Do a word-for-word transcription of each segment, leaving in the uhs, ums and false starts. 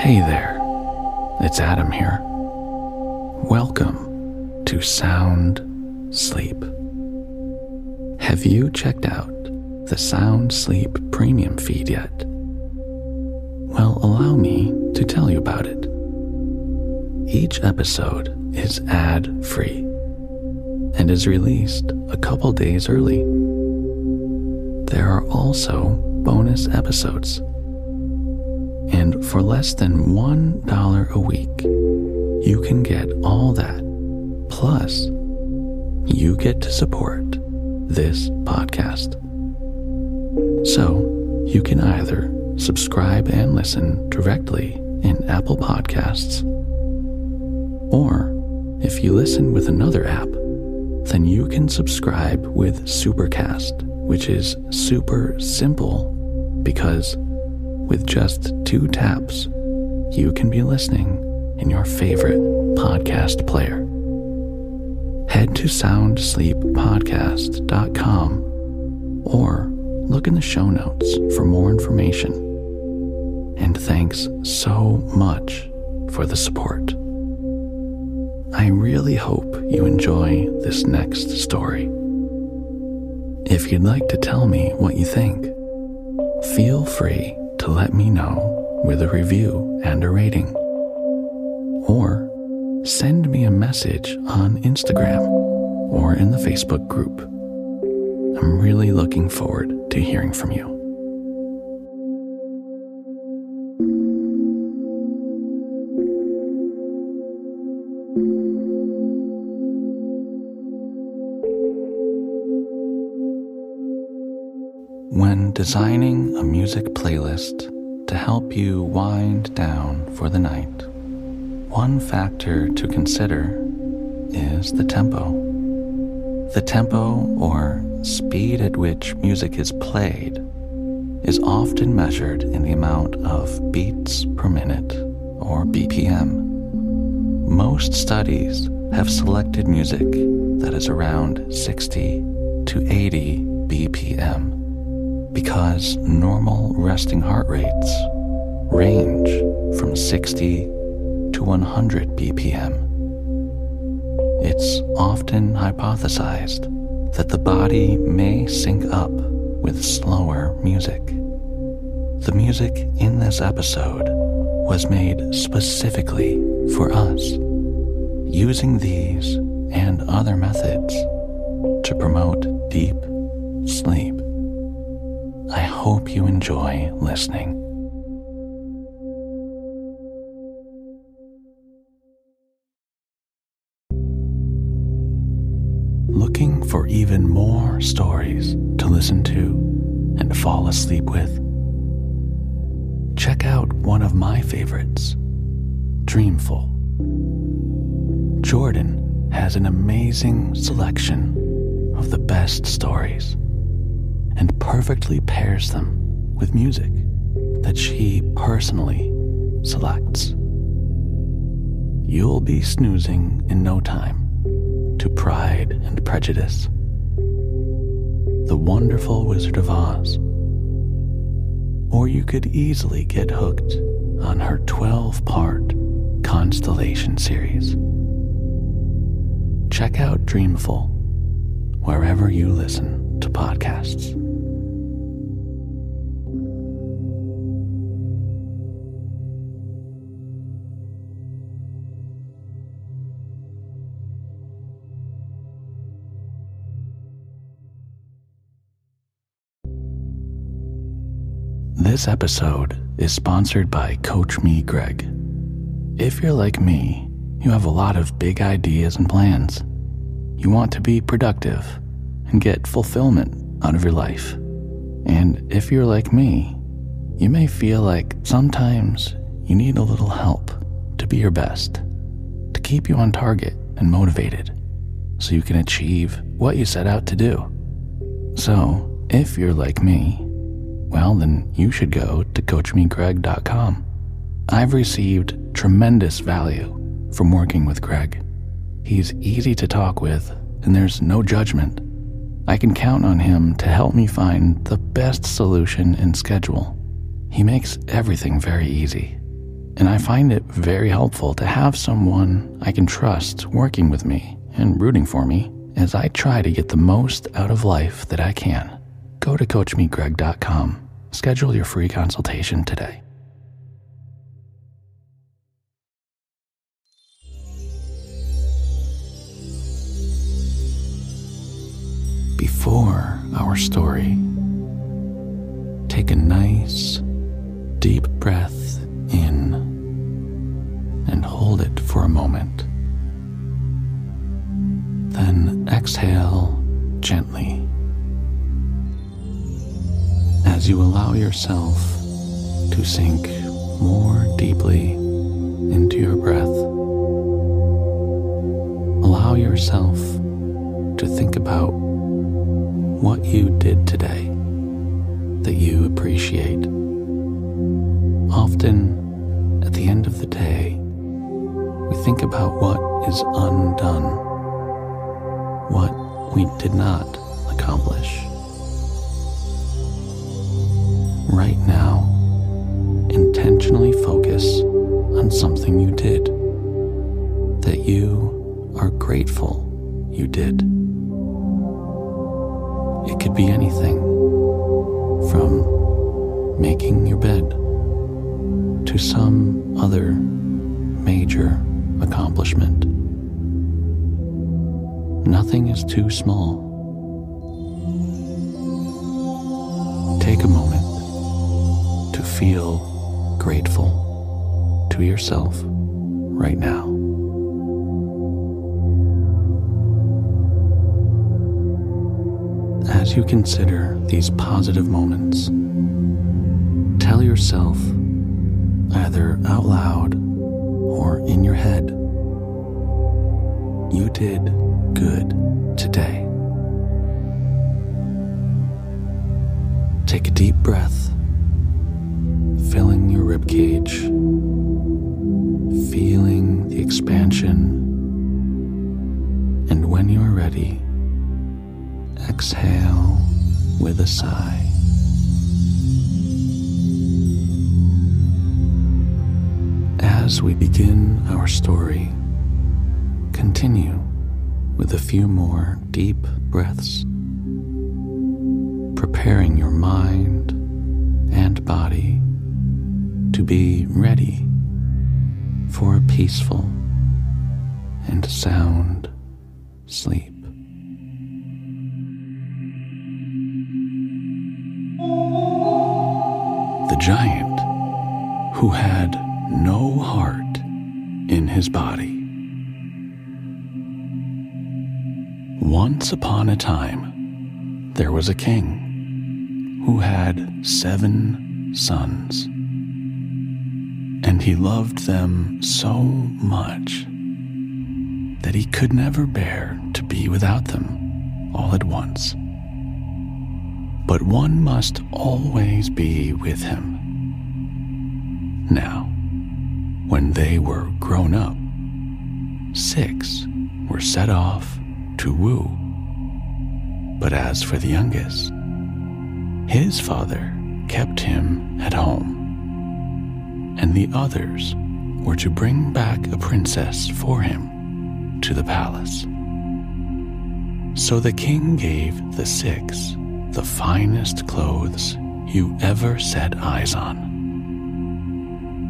Hey there, it's Adam here. Welcome to Sound Sleep. Have you checked out the Sound Sleep Premium feed yet? Well, allow me to tell you about it. Each episode is ad-free and is released a couple days early. There are also bonus episodes. And for less than one dollar a week, you can get all that. Plus, you get to support this podcast. So, you can either subscribe and listen directly in Apple Podcasts, or if you listen with another app, then you can subscribe with Supercast, which is super simple because with just two taps, you can be listening in your favorite podcast player. Head to sound sleep podcast dot com or look in the show notes for more information. And thanks so much for the support. I really hope you enjoy this next story. If you'd like to tell me what you think, feel free to let me know with a review and a rating. Or send me a message on Instagram or in the Facebook group. I'm really looking forward to hearing from you. When designing a music playlist to help you wind down for the night, one factor to consider is the tempo. The tempo, or speed at which music is played, is often measured in the amount of beats per minute, or B P M. Most studies have selected music that is around sixty to eighty B P M. Because normal resting heart rates range from sixty to one hundred B P M. It's often hypothesized that the body may sync up with slower music. The music in this episode was made specifically for us, using these and other methods to promote deep sleep. I hope you enjoy listening. Looking for even more stories to listen to and fall asleep with? Check out one of my favorites, Dreamful. Jordan has an amazing selection of the best stories and perfectly pairs them with music that she personally selects. You'll be snoozing in no time to Pride and Prejudice, The Wonderful Wizard of Oz, or you could easily get hooked on her twelve-part Constellation series. Check out Dreamful wherever you listen to podcasts. This episode is sponsored by Coach Me Greg. If you're like me, you have a lot of big ideas and plans. You want to be productive and get fulfillment out of your life. And if you're like me, you may feel like sometimes you need a little help to be your best, to keep you on target and motivated so you can achieve what you set out to do. So, if you're like me, well, then you should go to coach me greg dot com. I've received tremendous value from working with Greg. He's easy to talk with, and there's no judgment. I can count on him to help me find the best solution and schedule. He makes everything very easy, and I find it very helpful to have someone I can trust working with me and rooting for me as I try to get the most out of life that I can. Go to coach me greg dot com. Schedule your free consultation today. Before our story, take a nice, deep breath in and hold it for a moment. Then exhale gently. As you allow yourself to sink more deeply into your breath, allow yourself to think about what you did today that you appreciate. Often, at the end of the day, we think about what is undone, what we did not accomplish. Right now, intentionally focus on something you did, that you are grateful you did. It could be anything from making your bed to some other major accomplishment. Nothing is too small. Take a moment to feel grateful to yourself right now. As you consider these positive moments, tell yourself, either out loud or in your head, you did good today. Take a deep breath, filling your ribcage, feeling the expansion, and when you are ready, exhale with a sigh. As we begin our story, continue with a few more deep breaths, preparing your mind and body to be ready for a peaceful and sound sleep. The giant, who had no heart in his body. Once upon a time, there was a king who had seven sons. And he loved them so much that he could never bear to be without them all at once. But one must always be with him. Now, when they were grown up, six were set off to woo. But as for the youngest, his father kept him at home, and the others were to bring back a princess for him to the palace. So the king gave the six the finest clothes you ever set eyes on,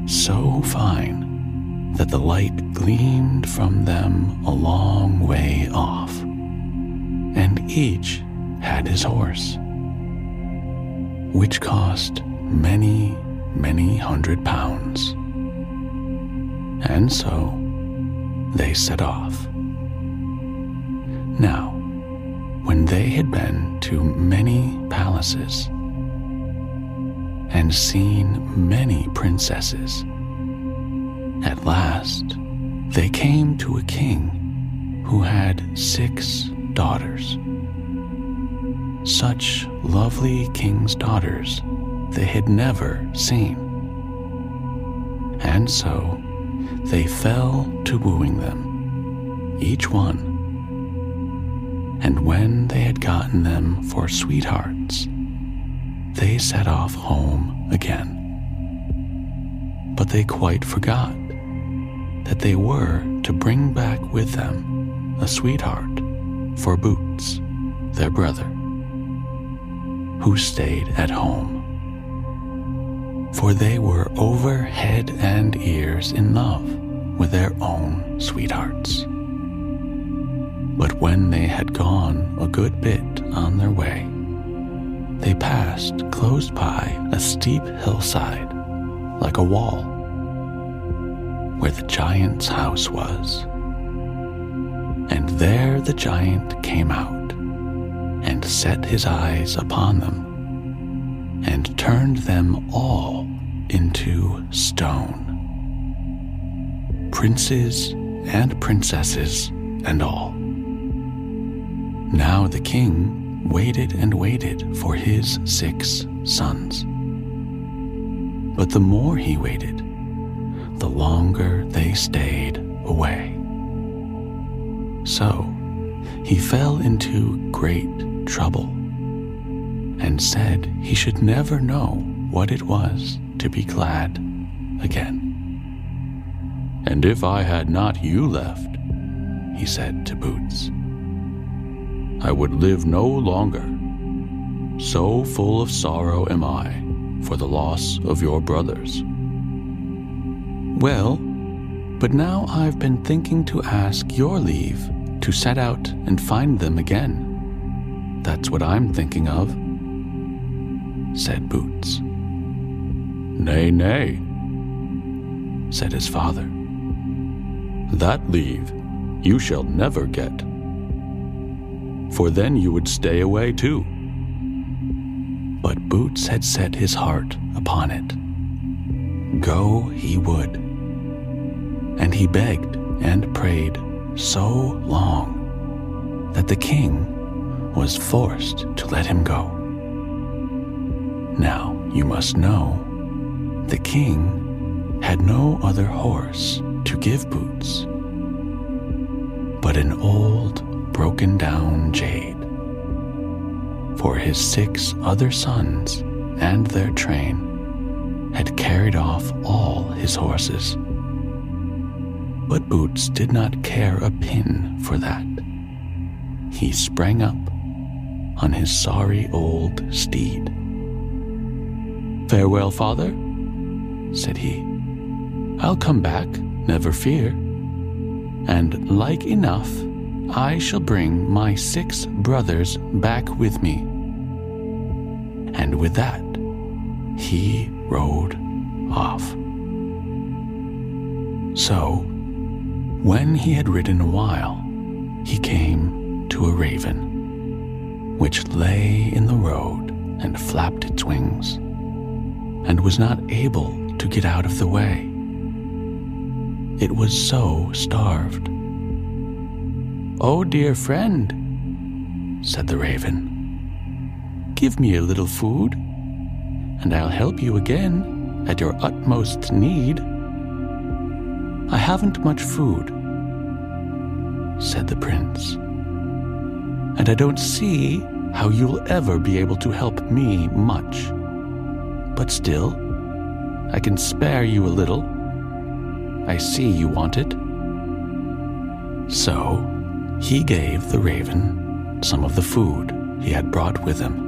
so fine that the light gleamed from them a long way off, and each had his horse, which cost many, many hundred pounds. And so they set off. Now, when they had been to many palaces and seen many princesses, at last they came to a king who had six daughters. Such lovely king's daughters they had never seen. And so they fell to wooing them, each one. And when they had gotten them for sweethearts, they set off home again. But they quite forgot that they were to bring back with them a sweetheart for Boots, their brother, who stayed at home. For they were over head and ears in love with their own sweethearts. But when they had gone a good bit on their way, they passed close by a steep hillside, like a wall, where the giant's house was. And there the giant came out, and set his eyes upon them, and turned them all into stone, princes and princesses and all. Now the king waited and waited for his six sons. But the more he waited, the longer they stayed away. So he fell into great trouble and said he should never know what it was to be glad again. "And if I had not you left," he said to Boots, "I would live no longer. So full of sorrow am I for the loss of your brothers." "Well, but now I've been thinking to ask your leave to set out and find them again. That's what I'm thinking of," said Boots. "Nay, nay," said his father. "That leave you shall never get. For then you would stay away too." But Boots had set his heart upon it. Go he would. And he begged and prayed so long that the king was forced to let him go. Now, you must know, the king had no other horse to give Boots, but an old broken down jade, for his six other sons and their train had carried off all his horses. But Boots did not care a pin for that. He sprang up on his sorry old steed. "Farewell, father," said he. "I'll come back, never fear, and like enough I shall bring my six brothers back with me." And with that, he rode off. So, when he had ridden a while, he came to a raven, which lay in the road and flapped its wings, and was not able to get out of the way. It was so starved. "Oh, dear friend," said the raven, "give me a little food, and I'll help you again at your utmost need." "I haven't much food," said the prince, "and I don't see how you'll ever be able to help me much. But still, I can spare you a little. I see you want it." So he gave the raven some of the food he had brought with him.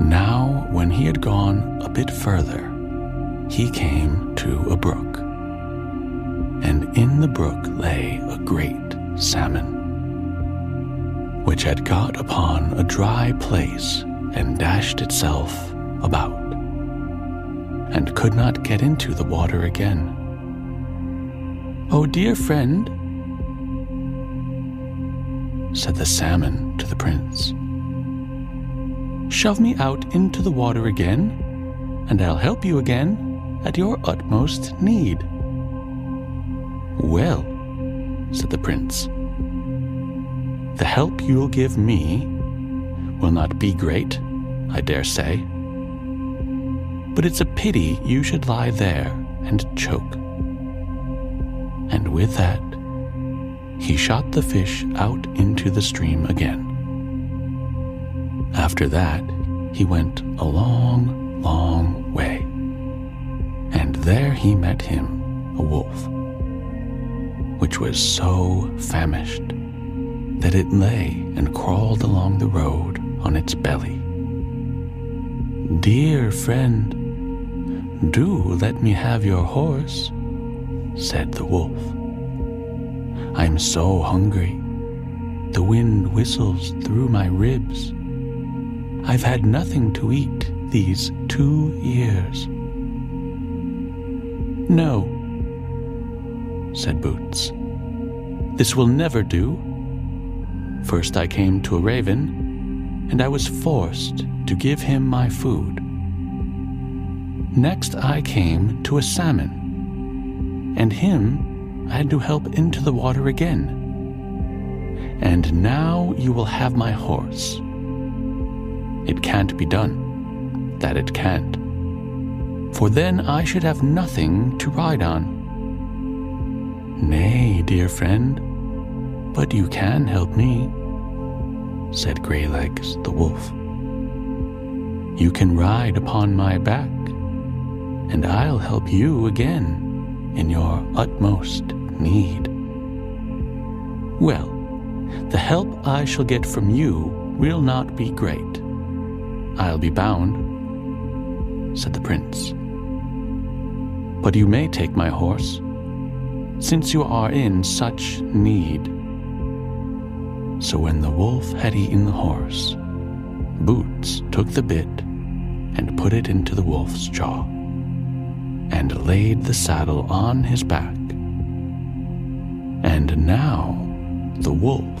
Now, when he had gone a bit further, he came to a brook, and in the brook lay a great salmon, which had got upon a dry place and dashed itself about, and could not get into the water again. "Oh, dear friend," said the salmon to the prince, "shove me out into the water again, and I'll help you again at your utmost need." "Well," said the prince, "the help you'll give me will not be great, I dare say, but it's a pity you should lie there and choke." And with that, he shot the fish out into the stream again. After that, he went a long, long way, and there he met him a wolf, which was so famished that it lay and crawled along the road on its belly. "Dear friend, do let me have your horse," said the wolf. "I'm so hungry. The wind whistles through my ribs. I've had nothing to eat these two years." "No," said Boots, "this will never do. First I came to a raven, and I was forced to give him my food. Next I came to a salmon, and him I had to help into the water again. And now you will have my horse. It can't be done, that it can't, for then I should have nothing to ride on." "Nay, dear friend, but you can help me," said Greylegs the wolf. "You can ride upon my back, and I'll help you again in your utmost need." "Well, the help I shall get from you will not be great, I'll be bound," said the prince, "but you may take my horse, since you are in such need." So when the wolf had eaten the horse, Boots took the bit and put it into the wolf's jaw, and laid the saddle on his back. And now the wolf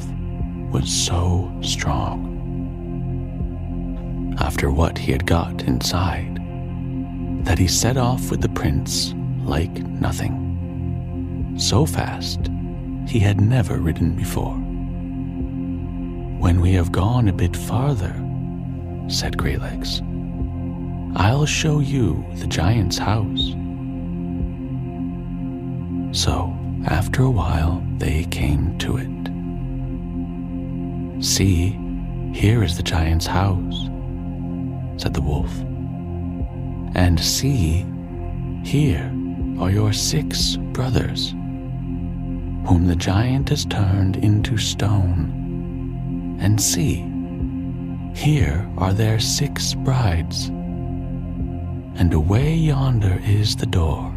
was so strong, after what he had got inside, that he set off with the prince like nothing, so fast he had never ridden before. "When we have gone a bit farther," said Greylegs, "I'll show you the giant's house." So after a while they came to it. "See, here is the giant's house," said the wolf, "and see, here are your six brothers, whom the giant has turned into stone. And see, here are their six brides. And away yonder is the door,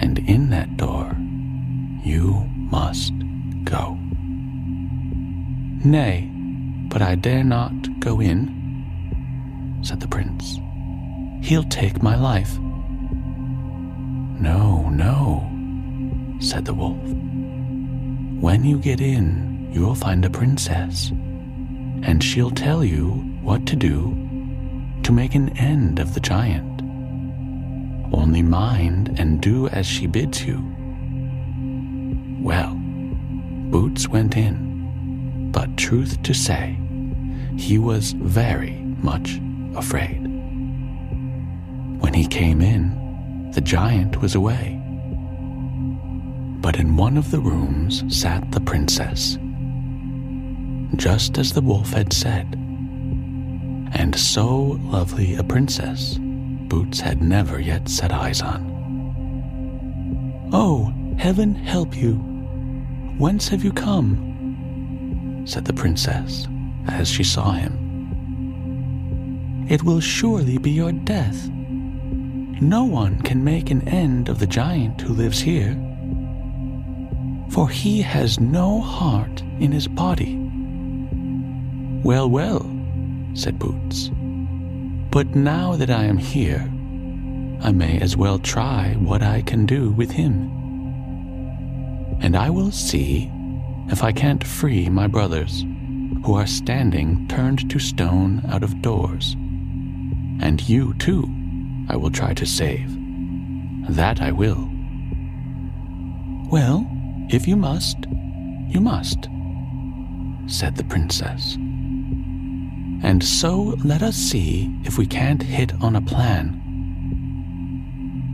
and in that door you must go." "Nay, but I dare not go in," said the prince. "He'll take my life." "No, no," said the wolf. "When you get in, you'll find a princess, and she'll tell you what to do to make an end of the giant. Only mind and do as she bids you." Well, Boots went in, but truth to say, he was very much afraid. When he came in, the giant was away. But in one of the rooms sat the princess, just as the wolf had said, and so lovely a princess Boots had never yet set eyes on. "Oh, heaven help you! Whence have you come?" said the princess as she saw him. "It will surely be your death. No one can make an end of the giant who lives here, for he has no heart in his body." "Well, well," said Boots, But now that I am here, I may as well try what I can do with him. And I will see if I can't free my brothers, who are standing turned to stone out of doors. And you too, I will try to save. That I will. Well, if you must, you must, said the princess. And so let us see if we can't hit on a plan.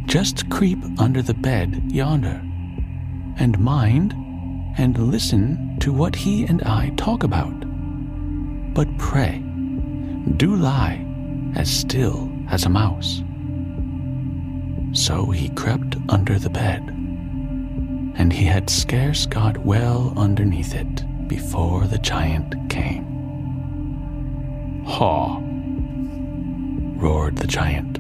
Just creep under the bed yonder, and mind and listen to what he and I talk about. But pray, do lie as still as a mouse. So he crept under the bed, and he had scarce got well underneath it before the giant came. "Ha!" roared the giant.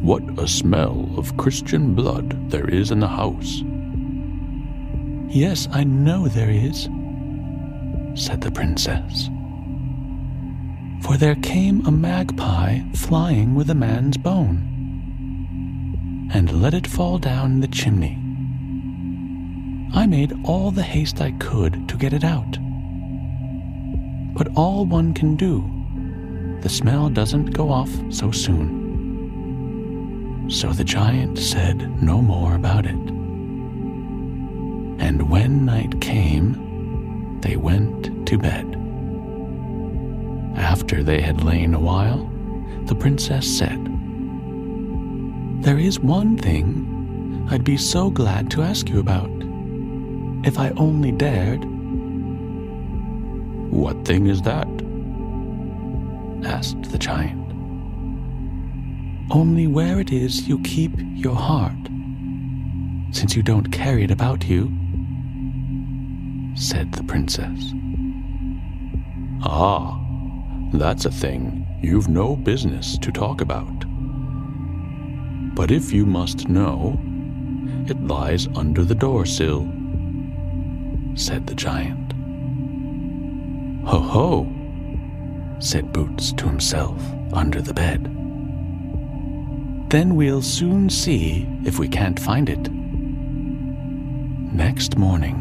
"What a smell of Christian blood there is in the house!" "Yes, I know there is," said the princess. For there came a magpie flying with a man's bone, and let it fall down the chimney. I made all the haste I could to get it out. But all one can do, the smell doesn't go off so soon. So the giant said no more about it. And when night came, they went to bed. After they had lain a while, the princess said, "There is one thing I'd be so glad to ask you about, if I only dared." "What thing is that?" asked the giant. "Only where it is you keep your heart, since you don't carry it about you," said the princess. "Ah, that's a thing you've no business to talk about. But if you must know, it lies under the door sill," said the giant. "Ho ho," said Boots to himself under the bed. "Then we'll soon see if we can't find it." Next morning,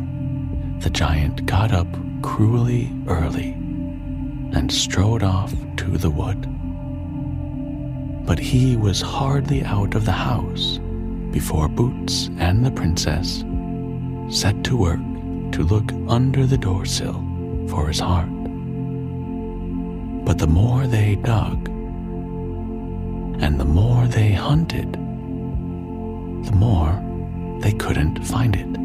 the giant got up cruelly early and strode off to the wood. But he was hardly out of the house before Boots and the princess set to work to look under the door sill for his heart. But the more they dug, and the more they hunted, the more they couldn't find it.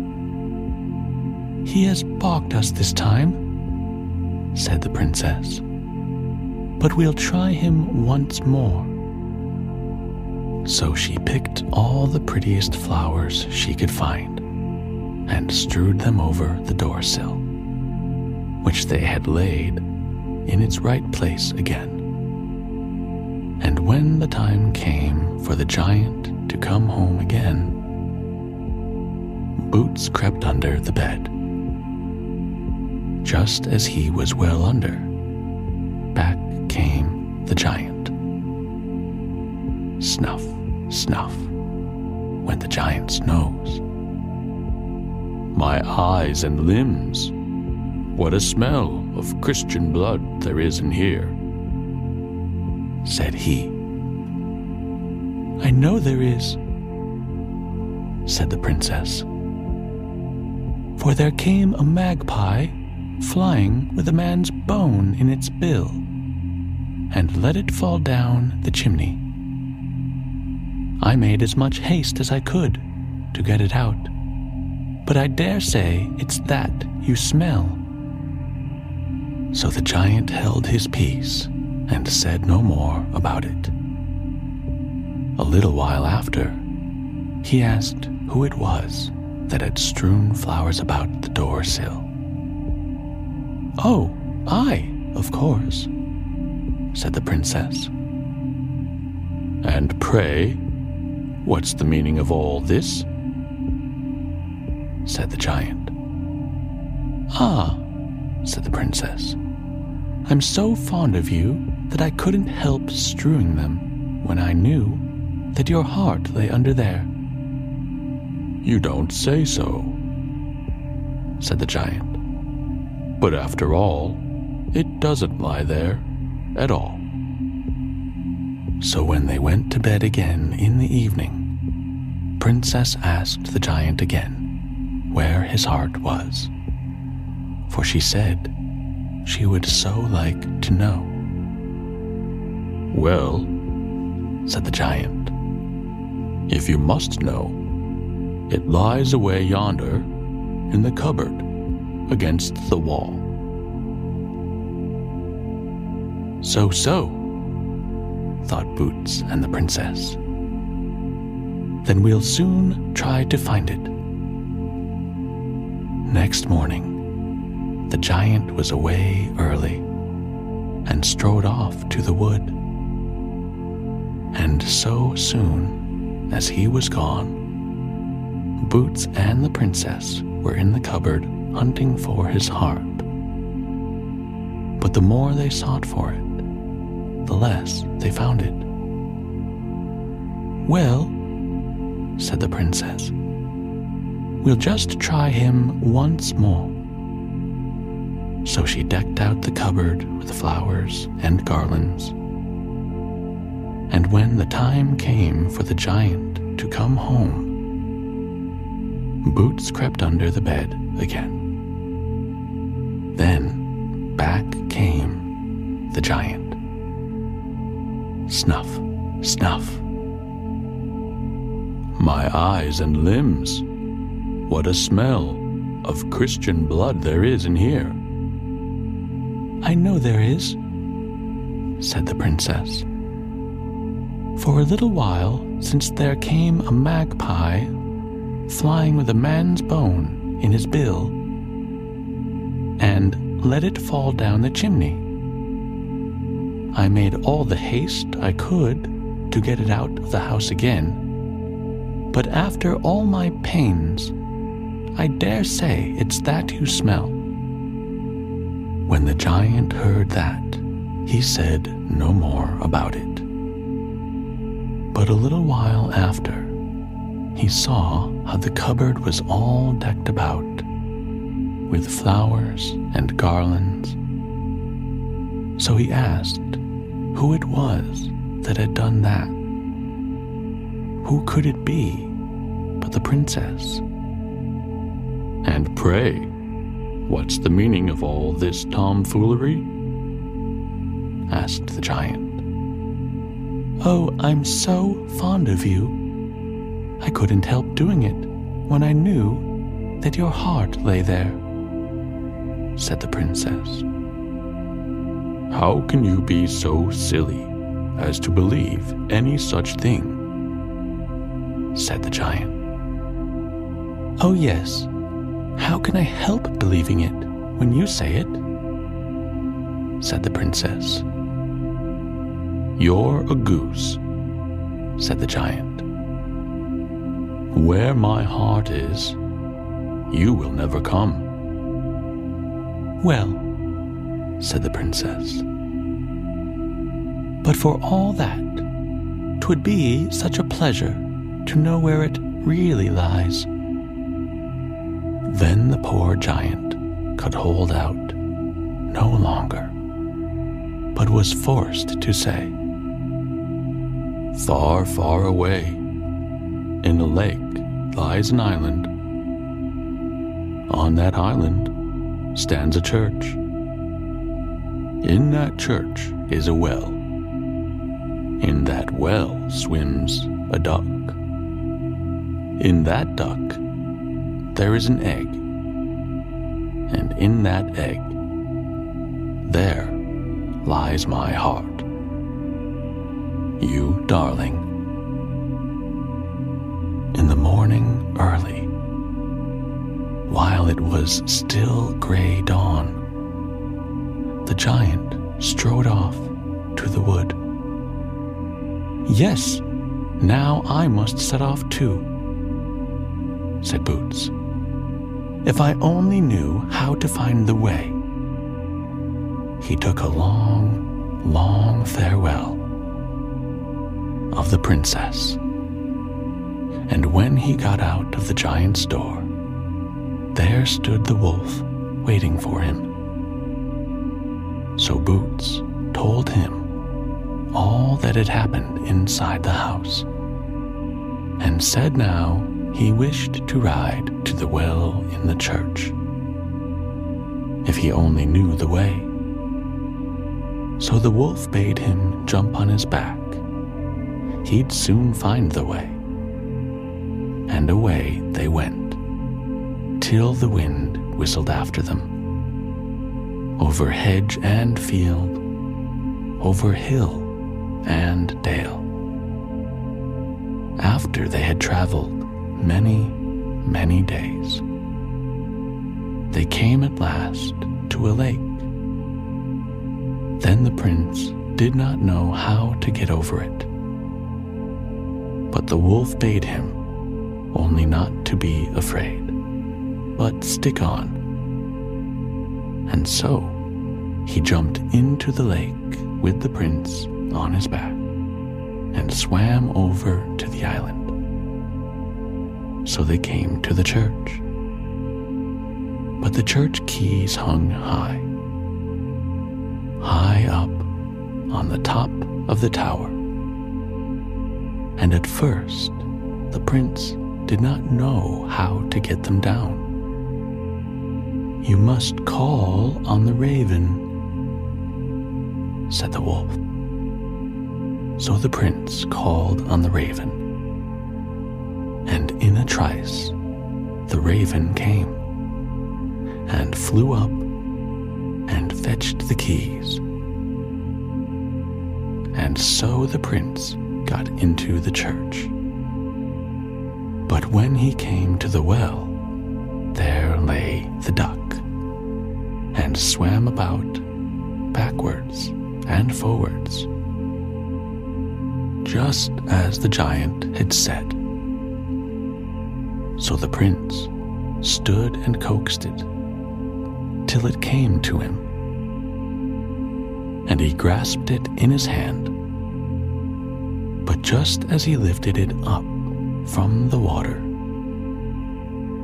"He has balked us this time," said the princess, "but we'll try him once more." So she picked all the prettiest flowers she could find and strewed them over the door sill, which they had laid in its right place again. And when the time came for the giant to come home again, Boots crept under the bed. Just as he was well under, back came the giant. Snuff, snuff, went the giant's nose. "My eyes and limbs, what a smell of Christian blood there is in here," said he. "I know there is," said the princess, "for there came a magpie flying with a man's bone in its bill, and let it fall down the chimney. I made as much haste as I could to get it out, but I dare say it's that you smell." So the giant held his peace and said no more about it. A little while after, he asked who it was that had strewn flowers about the door sill. "Oh, I, of course," said the princess. "And pray, what's the meaning of all this?" said the giant. "Ah," said the princess, "I'm so fond of you that I couldn't help strewing them when I knew that your heart lay under there." "You don't say so," said the giant. "But after all, it doesn't lie there at all." So when they went to bed again in the evening, Princess asked the giant again where his heart was, for she said she would so like to know. "Well," said the giant, "if you must know, it lies away yonder in the cupboard against the wall." So, so, thought Boots and the princess. Then we'll soon try to find it. Next morning, the giant was away early and strode off to the wood. And so soon as he was gone, Boots and the princess were in the cupboard hunting for his heart. But the more they sought for it, the less they found it. "Well," said the princess, "we'll just try him once more." So she decked out the cupboard with flowers and garlands. And when the time came for the giant to come home, Boots crept under the bed again. Then back came the giant. Snuff, snuff. "My eyes and limbs, what a smell of Christian blood there is in here." "I know there is," said the princess. "For a little while since there came a magpie flying with a man's bone in his bill and let it fall down the chimney. I made all the haste I could to get it out of the house again, but after all my pains, I dare say it's that you smell." When the giant heard that, he said no more about it. But a little while after, he saw how the cupboard was all decked about with flowers and garlands. So he asked who it was that had done that. Who could it be but the princess? "And pray, what's the meaning of all this tomfoolery?" asked the giant. "Oh, I'm so fond of you. I couldn't help doing it when I knew that your heart lay there," said the princess. "How can you be so silly as to believe any such thing?" said the giant. "Oh yes, how can I help believing it when you say it?" said the princess. "You're a goose," said the giant. "Where my heart is, you will never come." "Well," said the princess, "but for all that, 'twould be such a pleasure to know where it really lies." Then the poor giant could hold out no longer, but was forced to say, "Far, far away, in a lake lies an island. On that island stands a church. In that church is a well. In that well swims a duck. In that duck there is an egg. And in that egg there lies my heart. You darling." In the morning early, while it was still gray dawn, the giant strode off to the wood. "Yes, now I must set off too," said Boots. "If I only knew how to find the way." He took a long, long farewell of the princess. And when he got out of the giant's door, there stood the wolf waiting for him. So Boots told him all that had happened inside the house, and said now he wished to ride to the well in the church, if he only knew the way. So the wolf bade him jump on his back. He'd soon find the way. And away they went, till the wind whistled after them, over hedge and field, over hill and dale. After they had traveled many, many days, they came at last to a lake. Then the prince did not know how to get over it. But the wolf bade him only not to be afraid, but stick on. And so he jumped into the lake with the prince on his back and swam over to the island. So they came to the church. But the church keys hung high, high up on the top of the tower. And at first, the prince did not know how to get them down. "You must call on the raven," said the wolf. So the prince called on the raven, and in a trice, the raven came, and flew up and fetched the keys. And so the prince got into the church. But when he came to the well, there lay the duck, and swam about backwards and forwards, just as the giant had said. So the prince stood and coaxed it, till it came to him, and he grasped it in his hand. But just as he lifted it up from the water,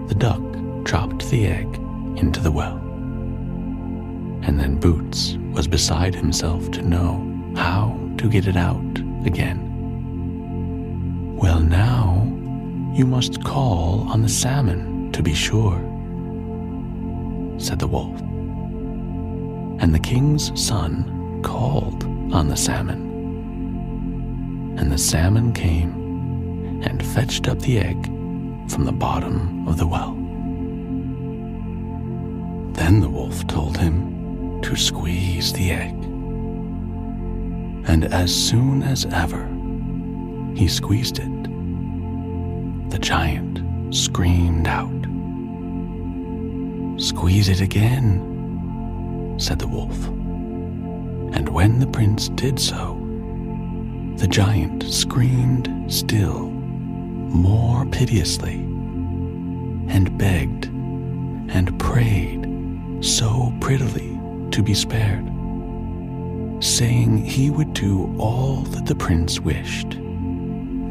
the duck dropped the egg into the well. And then Boots was beside himself to know how to get it out again. "Well, now you must call on the salmon to be sure," said the wolf. And the king's son called on the salmon, and the salmon came and fetched up the egg from the bottom of the well. Then the wolf told him to squeeze the egg, and as soon as ever he squeezed it, the giant screamed out. "Squeeze it again," said the wolf. And when the prince did so, the giant screamed still more piteously, and begged and prayed so prettily to be spared, saying he would do all that the prince wished,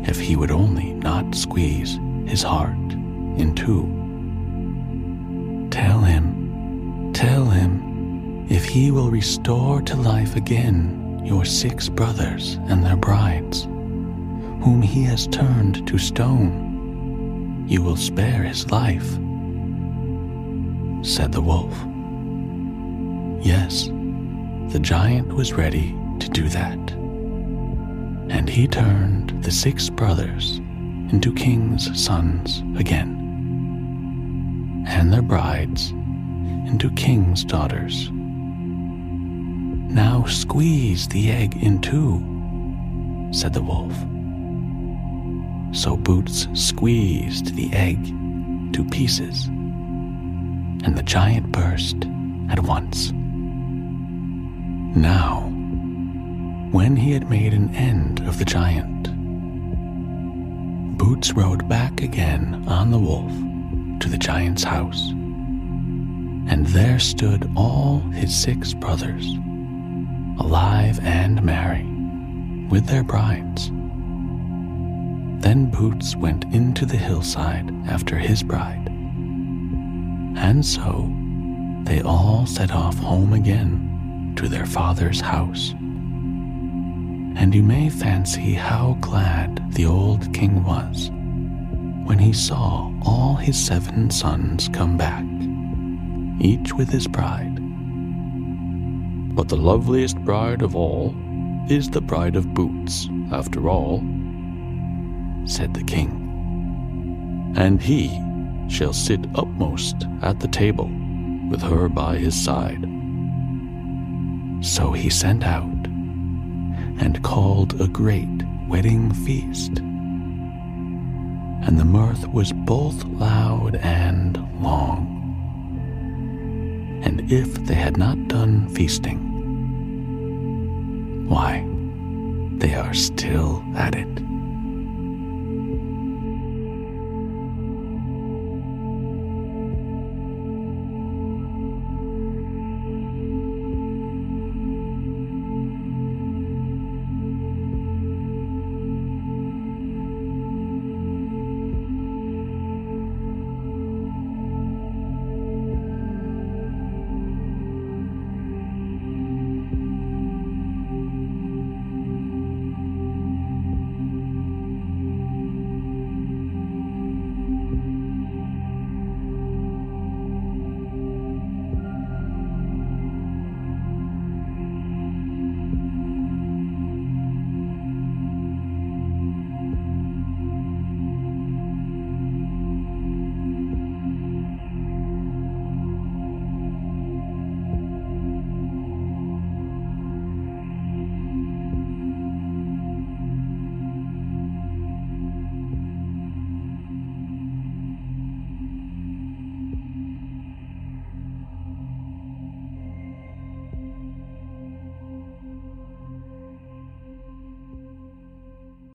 if he would only not squeeze his heart in two. Tell him, tell him, if he will restore to life again your six brothers and their brides, whom he has turned to stone, you will spare his life," said the wolf. Yes, the giant was ready to do that. And he turned the six brothers into kings' sons again, and their brides into kings' daughters. "Now squeeze the egg in two," said the wolf. So Boots squeezed the egg to pieces, and the giant burst at once. Now, when he had made an end of the giant, Boots rode back again on the wolf to the giant's house, and there stood all his six brothers, alive and merry, with their brides. Then Boots went into the hillside after his bride. And so they all set off home again to their father's house. And you may fancy how glad the old king was when he saw all his seven sons come back, each with his bride. But the loveliest bride of all is the bride of Boots, after all, said the king. And he shall sit upmost at the table with her by his side. So he sent out and called a great wedding feast. And the mirth was both loud and long. And if they had not done feasting, why, they are still at it.